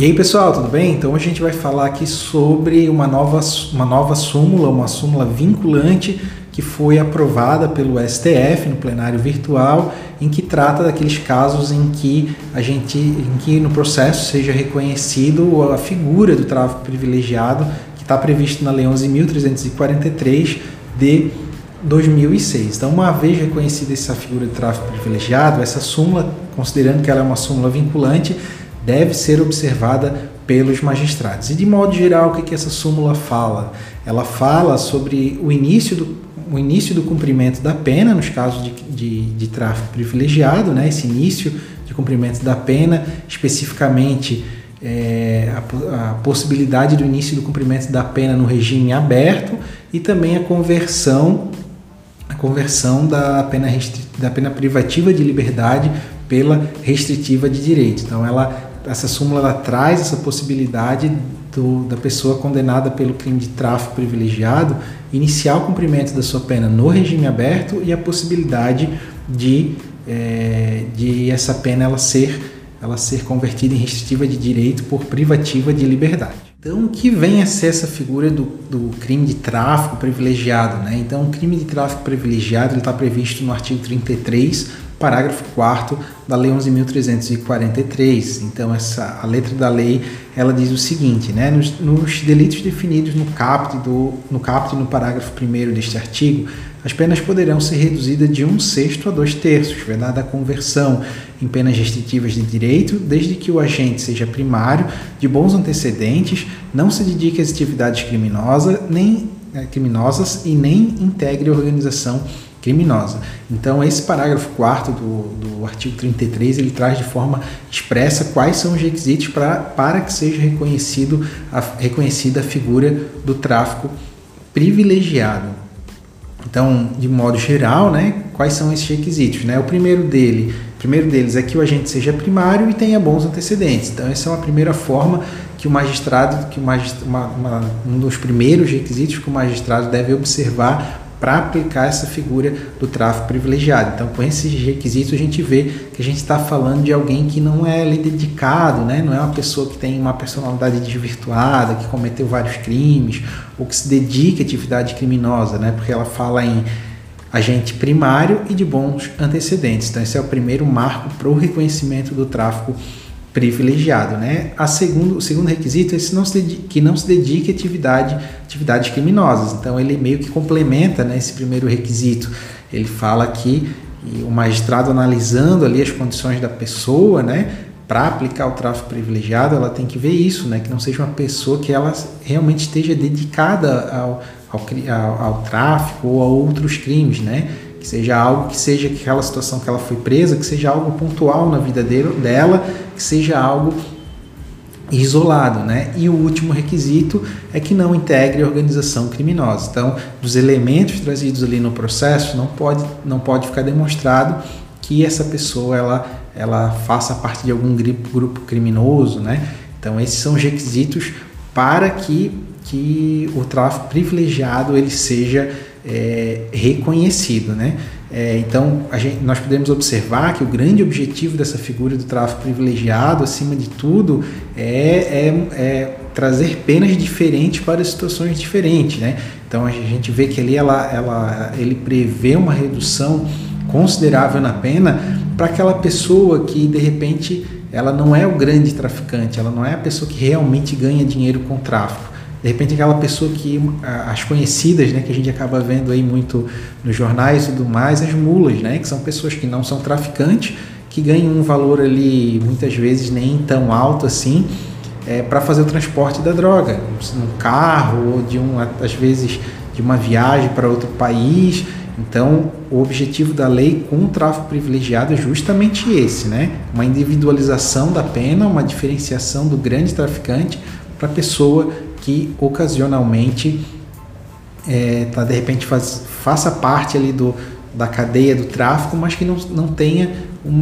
E aí pessoal, tudo bem? Então hoje a gente vai falar aqui sobre uma nova súmula, uma súmula vinculante que foi aprovada pelo STF no plenário virtual, em que trata daqueles casos em que no processo seja reconhecido a figura do tráfico privilegiado que está previsto na Lei 11.343 de 2006. Então, uma vez reconhecida essa figura de tráfico privilegiado, essa súmula, considerando que ela é uma súmula vinculante, deve ser observada pelos magistrados. E de modo geral, o que essa súmula fala? Ela fala sobre o início do cumprimento da pena nos casos de tráfico privilegiado, né? Esse início de cumprimento da pena, especificamente a possibilidade do início do cumprimento da pena no regime aberto e também a conversão da pena privativa de liberdade pela restritiva de direito. Então, essa súmula traz essa possibilidade da pessoa condenada pelo crime de tráfico privilegiado iniciar o cumprimento da sua pena no regime aberto e a possibilidade de essa pena ela ser convertida em restritiva de direito por privativa de liberdade. Então, o que vem a ser essa figura do crime de tráfico privilegiado, né? Então, o crime de tráfico privilegiado está previsto no artigo 33, parágrafo 4º da Lei 11.343. Então, a letra da lei ela diz o seguinte, né? Nos delitos definidos no caput e no parágrafo 1º deste artigo, as penas poderão ser reduzidas de 1/6 a 2/3, vedada a conversão em penas restritivas de direito, desde que o agente seja primário, de bons antecedentes, não se dedique às atividades criminosas e nem integre organização criminosa. Então, esse parágrafo 4º do artigo 33, ele traz de forma expressa quais são os requisitos para que seja reconhecida a figura do tráfico privilegiado. Então, de modo geral, né, quais são esses requisitos, né? O primeiro deles é que o agente seja primário e tenha bons antecedentes. Então, essa é uma primeira forma que um dos primeiros requisitos que o magistrado deve observar para aplicar essa figura do tráfico privilegiado. Então, com esses requisitos, a gente vê que a gente está falando de alguém que não é ali dedicado, né? Não é uma pessoa que tem uma personalidade desvirtuada, que cometeu vários crimes, ou que se dedica à atividade criminosa, né? Porque ela fala em agente primário e de bons antecedentes. Então, esse é o primeiro marco para o reconhecimento do tráfico privilegiado, né? O segundo requisito é que não se dedique a atividades criminosas. Então, ele meio que complementa, né, esse primeiro requisito. Ele fala que o magistrado, analisando ali as condições da pessoa, né, para aplicar o tráfico privilegiado, ela tem que ver isso, né, que não seja uma pessoa que ela realmente esteja dedicada ao tráfico ou a outros crimes, né? Que seja algo, que aquela situação que ela foi presa, que seja algo pontual na vida dela, que seja algo isolado, né? E o último requisito é que não integre a organização criminosa. Então, dos elementos trazidos ali no processo, não pode ficar demonstrado que essa pessoa ela faça parte de algum grupo criminoso, né? Então, esses são os requisitos para que o tráfico privilegiado ele seja reconhecido, né? Então, nós podemos observar que o grande objetivo dessa figura do tráfico privilegiado, acima de tudo, é trazer penas diferentes para situações diferentes, né? Então, a gente vê que ali ele prevê uma redução considerável na pena para aquela pessoa que, de repente, ela não é o grande traficante, ela não é a pessoa que realmente ganha dinheiro com o tráfico. De repente, aquela pessoa que, as conhecidas, né, que a gente acaba vendo aí muito nos jornais e tudo mais, as mulas, né, que são pessoas que não são traficantes, que ganham um valor ali, muitas vezes, nem tão alto assim, para fazer o transporte da droga, num carro ou às vezes de uma viagem para outro país. Então, o objetivo da lei com o tráfico privilegiado é justamente esse, né? Uma individualização da pena, uma diferenciação do grande traficante para a pessoa que ocasionalmente de repente faça parte ali da cadeia do tráfico, mas que não tenha um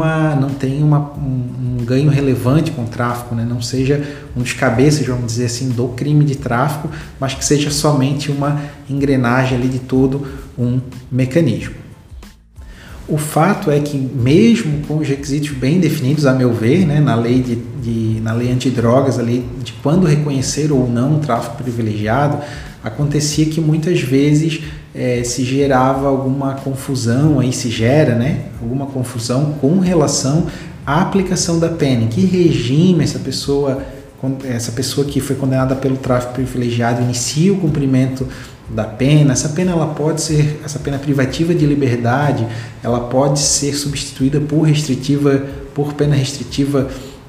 ganho relevante com o tráfico, né? Não seja um dos cabeças, vamos dizer assim, do crime de tráfico, mas que seja somente uma engrenagem ali de todo um mecanismo. O fato é que, mesmo com os requisitos bem definidos, a meu ver, né, na lei antidrogas, a lei de quando reconhecer ou não o tráfico privilegiado, acontecia que muitas vezes se gerava alguma confusão, aí se gera, né, alguma confusão com relação à aplicação da pena. Em que regime essa pessoa que foi condenada pelo tráfico privilegiado inicia o cumprimento da pena? Essa pena ela pode ser, essa pena privativa de liberdade, ela pode ser substituída por pena restritiva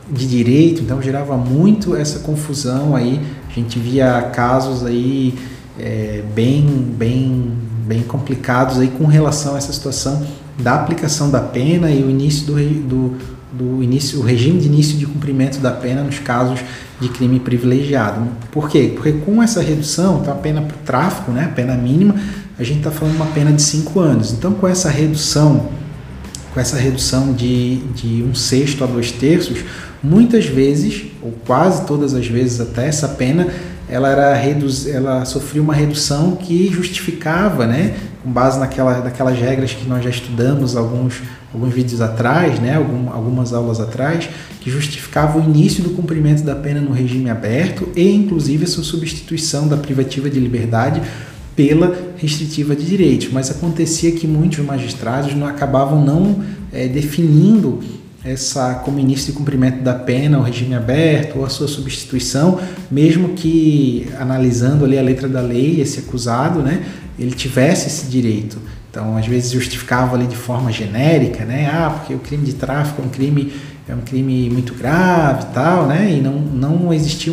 de direito. Então gerava muito essa confusão aí. A gente via casos aí bem complicados aí com relação a essa situação da aplicação da pena e o início do regime de início de cumprimento da pena nos casos de crime privilegiado. Por quê? Porque com essa redução, então a pena para o tráfico, né, a pena mínima, a gente está falando uma pena de 5 anos. Então, com essa redução de 1/6 a 2/3, muitas vezes, ou quase todas as vezes até, essa pena ela sofreu uma redução que justificava, né, com base naquelas regras que nós já estudamos alguns vídeos atrás, né, algumas aulas atrás, que justificava o início do cumprimento da pena no regime aberto e, inclusive, a sua substituição da privativa de liberdade pela restritiva de direitos. Mas acontecia que muitos magistrados acabavam não definindo como início de cumprimento da pena, o regime aberto ou a sua substituição, mesmo que, analisando ali a letra da lei, esse acusado, né, ele tivesse esse direito. Então, às vezes justificava ali de forma genérica, né, porque o crime de tráfico é um crime muito grave e tal, né, e não existia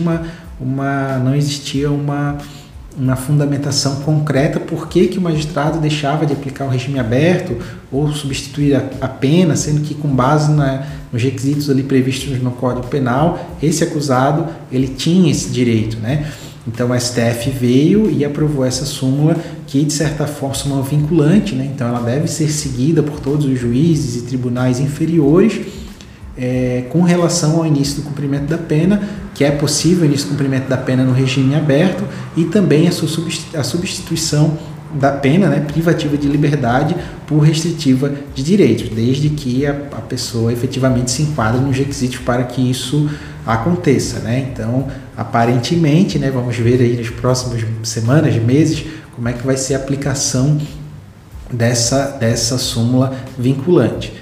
uma fundamentação concreta por que o magistrado deixava de aplicar o regime aberto ou substituir a pena, sendo que, com base nos requisitos ali previstos no Código Penal, esse acusado ele tinha esse direito, né? Então a STF veio e aprovou essa súmula, que de certa forma é uma vinculante, né? Então ela deve ser seguida por todos os juízes e tribunais inferiores com relação ao início do cumprimento da pena, que é possível o início do cumprimento da pena no regime aberto e também a substituição da pena, né, privativa de liberdade por restritiva de direitos, desde que a pessoa efetivamente se enquadre nos requisitos para que isso aconteça, né? Então, aparentemente, né, vamos ver aí nas próximas semanas, meses, como é que vai ser a aplicação dessa súmula vinculante.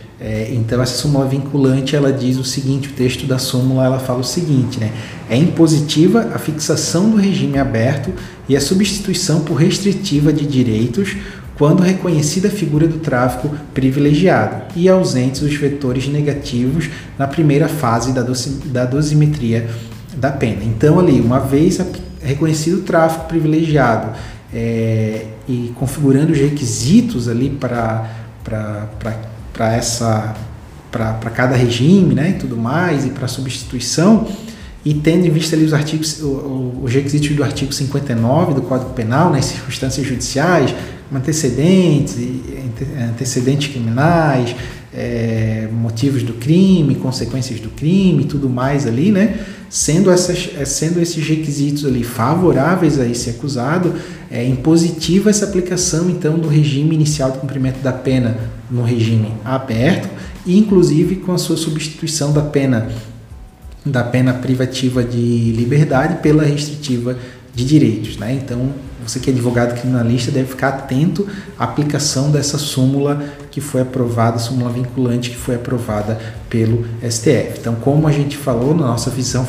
Então, essa súmula vinculante, ela diz o seguinte, o texto da súmula, ela fala o seguinte, né? É impositiva a fixação do regime aberto e a substituição por restritiva de direitos quando reconhecida a figura do tráfico privilegiado e ausentes os vetores negativos na primeira fase da dosimetria da pena. Então, ali, uma vez reconhecido o tráfico privilegiado e configurando os requisitos ali para cada regime, né, e tudo mais, e para substituição, e tendo em vista ali os requisitos do artigo 59 do Código Penal, nas circunstâncias judiciais, antecedentes criminais, motivos do crime, consequências do crime, tudo mais ali, né? Sendo esses requisitos ali favoráveis a esse acusado, é impositiva essa aplicação então do regime inicial de cumprimento da pena no regime aberto, inclusive com a sua substituição da pena privativa de liberdade pela restritiva de direitos, né? Então, você que é advogado criminalista deve ficar atento à aplicação dessa súmula que foi aprovada, súmula vinculante que foi aprovada pelo STF. Então, como a gente falou, na nossa visão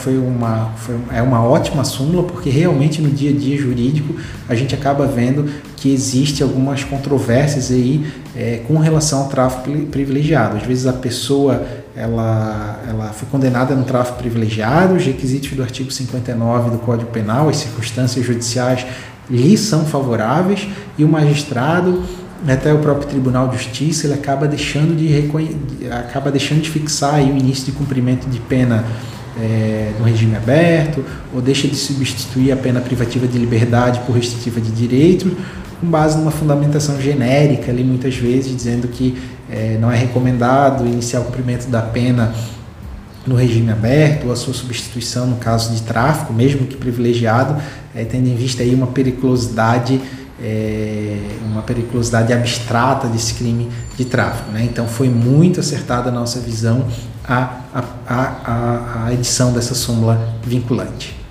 é uma ótima súmula, porque realmente no dia a dia jurídico a gente acaba vendo que existe algumas controvérsias aí com relação ao tráfico privilegiado. Às vezes a pessoa ela foi condenada no tráfico privilegiado, os requisitos do artigo 59 do Código Penal, as circunstâncias judiciais lhe são favoráveis, e o magistrado, até o próprio Tribunal de Justiça, ele acaba deixando de fixar aí o início de cumprimento de pena no regime aberto, ou deixa de substituir a pena privativa de liberdade por restritiva de direitos, com base numa fundamentação genérica ali, muitas vezes dizendo que não é recomendado iniciar o cumprimento da pena no regime aberto, ou a sua substituição no caso de tráfico, mesmo que privilegiado, tendo em vista aí uma periculosidade uma periculosidade abstrata desse crime de tráfico, né? Então foi muito acertada a nossa visão a edição dessa súmula vinculante.